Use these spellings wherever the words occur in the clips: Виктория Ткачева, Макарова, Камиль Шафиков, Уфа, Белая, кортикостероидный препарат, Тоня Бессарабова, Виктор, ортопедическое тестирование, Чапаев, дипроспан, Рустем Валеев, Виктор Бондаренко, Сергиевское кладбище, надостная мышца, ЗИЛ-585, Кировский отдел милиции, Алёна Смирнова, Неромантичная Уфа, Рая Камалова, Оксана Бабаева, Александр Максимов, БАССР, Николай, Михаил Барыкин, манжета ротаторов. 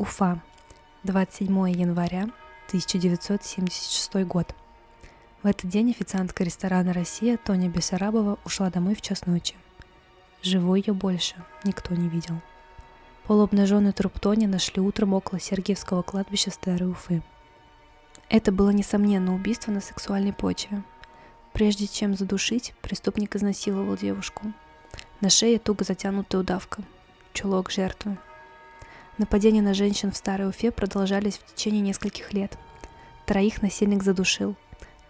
Уфа, 27 января 1976 год. В этот день официантка ресторана «Россия» Тоня Бессарабова ушла домой в 1:00 ночи. Живой ее больше никто не видел. Полуобнаженный труп Тони нашли утром около Сергиевского кладбища Старой Уфы. Это было, несомненно, убийство на сексуальной почве. Прежде чем задушить, преступник изнасиловал девушку. На шее туго затянутая удавка, чулок жертвы. Нападения на женщин в Старой Уфе продолжались в течение нескольких лет. 3 насильник задушил.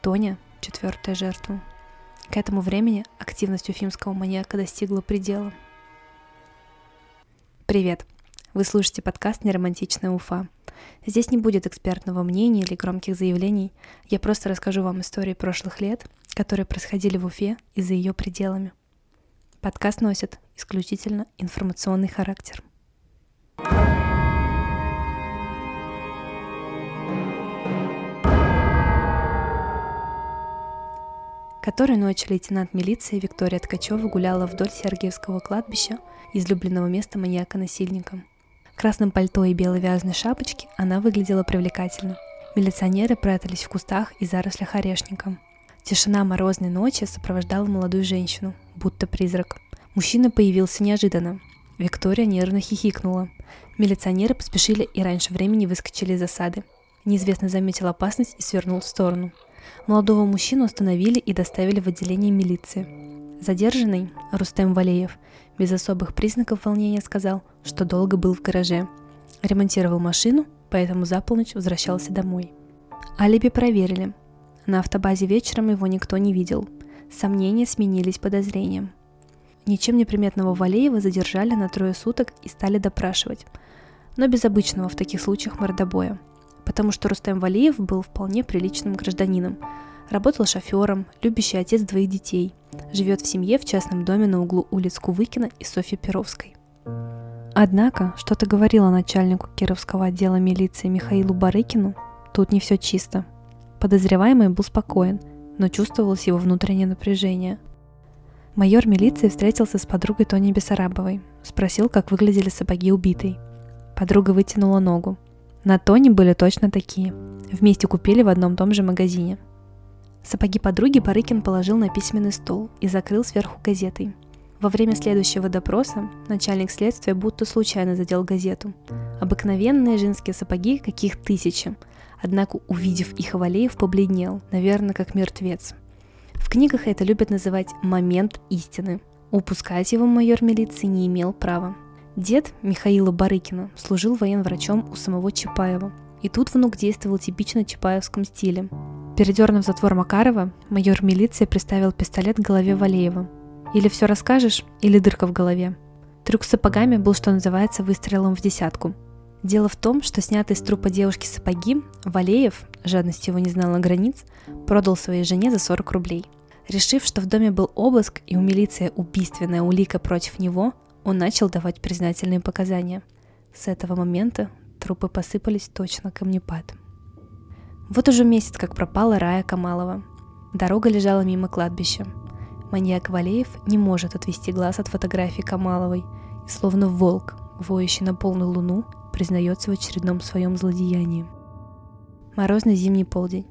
Тоня – 4-я жертва. К этому времени активность уфимского маньяка достигла предела. Привет! Вы слушаете подкаст «Неромантичная Уфа». Здесь не будет экспертного мнения или громких заявлений. Я просто расскажу вам истории прошлых лет, которые происходили в Уфе и за ее пределами. Подкаст носит исключительно информационный характер. Которой ночью лейтенант милиции Виктория Ткачева гуляла вдоль Сергиевского кладбища, излюбленного места маньяка-насильника. В красном пальто и белой вязаной шапочке она выглядела привлекательно. Милиционеры прятались в кустах и зарослях орешника. Тишина морозной ночи сопровождала молодую женщину, будто призрак. Мужчина появился неожиданно. Виктория нервно хихикнула. Милиционеры поспешили и раньше времени выскочили из засады. Неизвестный заметил опасность и свернул в сторону. Молодого мужчину остановили и доставили в отделение милиции. Задержанный, Рустем Валеев, без особых признаков волнения сказал, что долго был в гараже. Ремонтировал машину, поэтому за полночь возвращался домой. Алиби проверили. На автобазе вечером его никто не видел. Сомнения сменились подозрением. Ничем не приметного Валеева задержали на 3 суток и стали допрашивать. Но без обычного в таких случаях мордобоя. Потому что Рустем Валеев был вполне приличным гражданином. Работал шофером, любящий отец 2 детей. Живет в семье в частном доме на углу улиц Кувыкина и Софьи Перовской. Однако, что-то говорила начальнику Кировского отдела милиции Михаилу Барыкину, тут не все чисто. Подозреваемый был спокоен, но чувствовалось его внутреннее напряжение. Майор милиции встретился с подругой Тони Бессарабовой. Спросил, как выглядели сапоги убитой. Подруга вытянула ногу. На Тоне были точно такие. Вместе купили в одном том же магазине. Сапоги подруги Барыкин положил на письменный стол и закрыл сверху газетой. Во время следующего допроса начальник следствия будто случайно задел газету. Обыкновенные женские сапоги, каких 1000. Однако, увидев их, Валеев побледнел, наверное, как мертвец. В книгах это любят называть «момент истины». Упускать его майор милиции не имел права. Дед Михаила Барыкина служил военврачом у самого Чапаева, и тут внук действовал типично чапаевском стиле. Передернув затвор Макарова, майор милиции приставил пистолет к голове Валеева. Или все расскажешь, или дырка в голове. Трюк с сапогами был, что называется, выстрелом в десятку. Дело в том, что снятые с трупа девушки сапоги Валеев, жадность его не знала границ, продал своей жене за 40 рублей. Решив, что в доме был обыск и у милиции убийственная улика против него, он начал давать признательные показания. С этого момента трупы посыпались точно камнепад. Вот уже месяц, как пропала Рая Камалова. Дорога лежала мимо кладбища. Маньяк Валеев не может отвести глаз от фотографии Камаловой и, словно волк, воющий на полную луну, признается в очередном своем злодеянии. Морозный зимний полдень.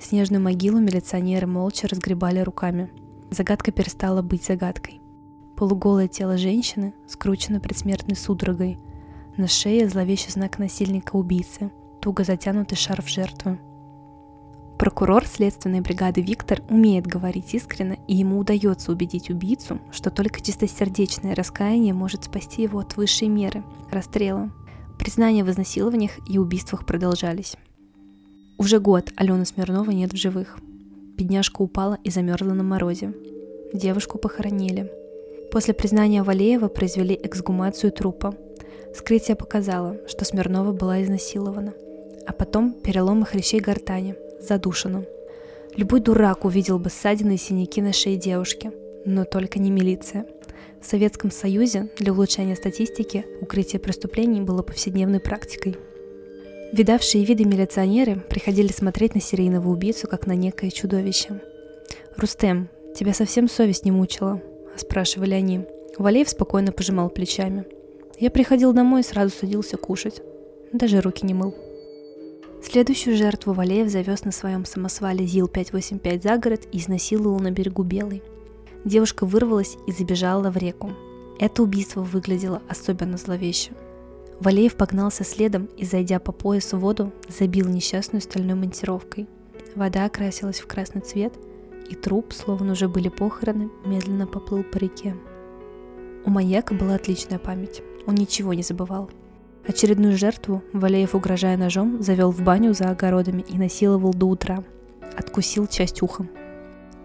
Снежную могилу милиционеры молча разгребали руками. Загадка перестала быть загадкой. Полуголое тело женщины скручено предсмертной судорогой. На шее зловещий знак насильника-убийцы, туго затянутый шарф жертвы. Прокурор следственной бригады Виктор умеет говорить искренне, и ему удается убедить убийцу, что только чистосердечное раскаяние может спасти его от высшей меры – расстрела. Признания в изнасилованиях и убийствах продолжались. Уже год Алёны Смирновой нет в живых. Бедняжка упала и замерзла на морозе. Девушку похоронили. После признания Валеева произвели эксгумацию трупа. Вскрытие показало, что Смирнова была изнасилована, а потом переломы хрящей гортани, задушена. Любой дурак увидел бы ссадины и синяки на шее девушки, но только не милиция. В Советском Союзе для улучшения статистики укрытие преступлений было повседневной практикой. Видавшие виды милиционеры приходили смотреть на серийного убийцу, как на некое чудовище. «Рустем, тебя совсем совесть не мучила?» — спрашивали они. Валеев спокойно пожимал плечами. «Я приходил домой и сразу садился кушать. даже руки не мыл. Следующую жертву Валеев завез на своем самосвале ЗИЛ-585 за город и изнасиловал на берегу Белой. Девушка вырвалась и забежала в реку. Это убийство выглядело особенно зловеще. Валеев погнался следом и, зайдя по поясу в воду, забил несчастную стальной монтировкой. Вода окрасилась в красный цвет, и труп, словно уже были похороны, медленно поплыл по реке. У маньяка была отличная память, он ничего не забывал. Очередную жертву Валеев, угрожая ножом, завел в баню за огородами и насиловал до утра. Откусил часть уха.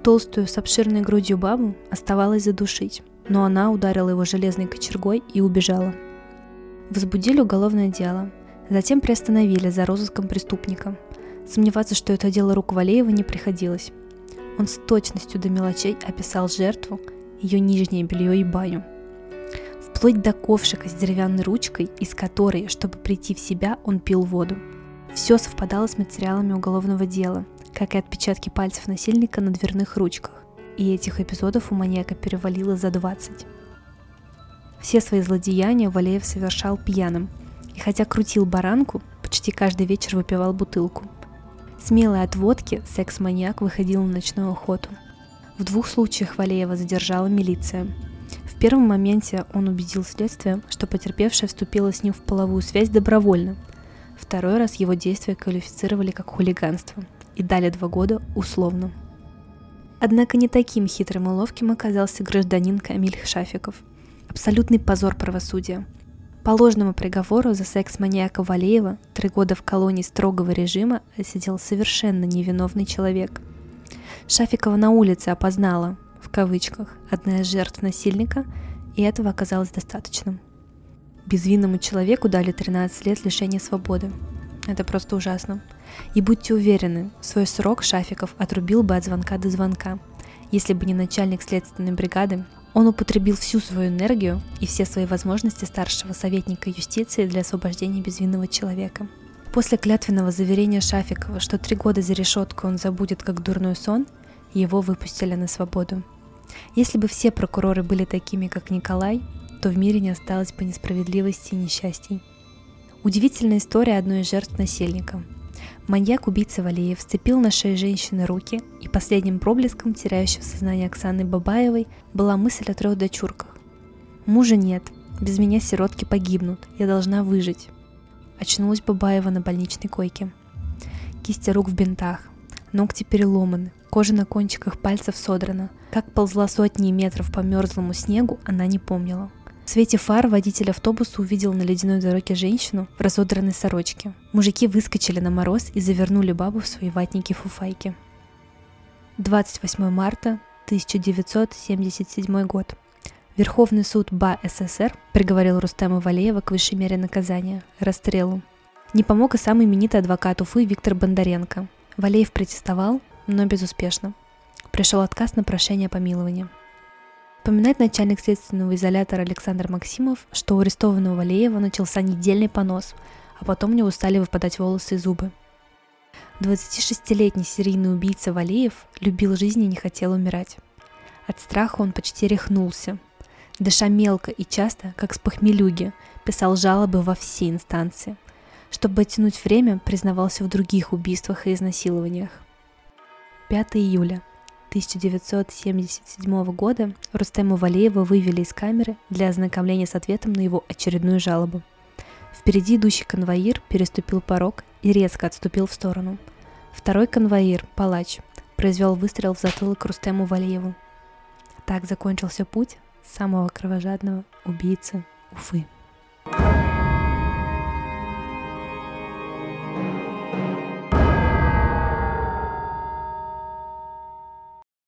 Толстую с обширной грудью бабу оставалось задушить, но она ударила его железной кочергой и убежала. Возбудили уголовное дело, затем приостановили за розыском преступника. Сомневаться, что это дело рук Валеева, не приходилось. Он с точностью до мелочей описал жертву, ее нижнее белье и баню. Вплоть до ковшика с деревянной ручкой, из которой, чтобы прийти в себя, он пил воду. Все совпадало с материалами уголовного дела, как и отпечатки пальцев насильника на дверных ручках. И этих эпизодов у маньяка перевалило за 20. Все свои злодеяния Валеев совершал пьяным. И хотя крутил баранку, почти каждый вечер выпивал бутылку. Смелый от водки секс-маньяк выходил на ночную охоту. В 2 случаях Валеева задержала милиция. В первом моменте он убедил следствие, что потерпевшая вступила с ним в половую связь добровольно. Второй раз его действия квалифицировали как хулиганство и дали 2 года условно. Однако не таким хитрым и ловким оказался гражданин Камиль Шафиков. Абсолютный позор правосудия. По ложному приговору за секс-маньяка Валеева 3 года в колонии строгого режима сидел совершенно невиновный человек. Шафикова на улице опознала, в кавычках, одна из жертв насильника, и этого оказалось достаточным. Безвинному человеку дали 13 лет лишения свободы. Это просто ужасно. И будьте уверены, свой срок Шафиков отрубил бы от звонка до звонка, если бы не начальник следственной бригады. Он употребил всю свою энергию и все свои возможности старшего советника юстиции для освобождения безвинного человека. После клятвенного заверения Шафикова, что 3 года за решеткой он забудет как дурной сон, его выпустили на свободу. Если бы все прокуроры были такими, как Николай, то в мире не осталось бы несправедливости и несчастий. Удивительная история одной из жертв насильника. Маньяк-убийца Валеев сцепил на шее женщины руки, и последним проблеском, теряющим сознание Оксаны Бабаевой, была мысль о 3 дочурках. «Мужа нет, без меня сиротки погибнут, я должна выжить». Очнулась Бабаева на больничной койке. Кисти рук в бинтах, ногти переломаны, кожа на кончиках пальцев содрана. Как ползла сотни метров по мерзлому снегу, она не помнила. В свете фар водитель автобуса увидел на ледяной дороге женщину в разодранной сорочке. Мужики выскочили на мороз и завернули бабу в свои ватники-фуфайки. 28 марта 1977 год. Верховный суд БАССР приговорил Рустема Валеева к высшей мере наказания – расстрелу. Не помог и самый именитый адвокат Уфы Виктор Бондаренко. Валеев протестовал, но безуспешно. Пришел отказ на прошение о помиловании. Вспоминает начальник следственного изолятора Александр Максимов, что у арестованного Валеева начался недельный понос, а потом у него стали выпадать волосы и зубы. 26-летний серийный убийца Валеев любил жизнь и не хотел умирать. От страха он почти рехнулся. Дыша мелко и часто, как с похмелюги, писал жалобы во все инстанции. Чтобы оттянуть время, признавался в других убийствах и изнасилованиях. 5 июля 1977 года Рустема Валеева вывели из камеры для ознакомления с ответом на его очередную жалобу. Впереди идущий конвоир переступил порог и резко отступил в сторону. Второй конвоир, палач, произвел выстрел в затылок Рустему Валееву. Так закончился путь самого кровожадного убийцы Уфы.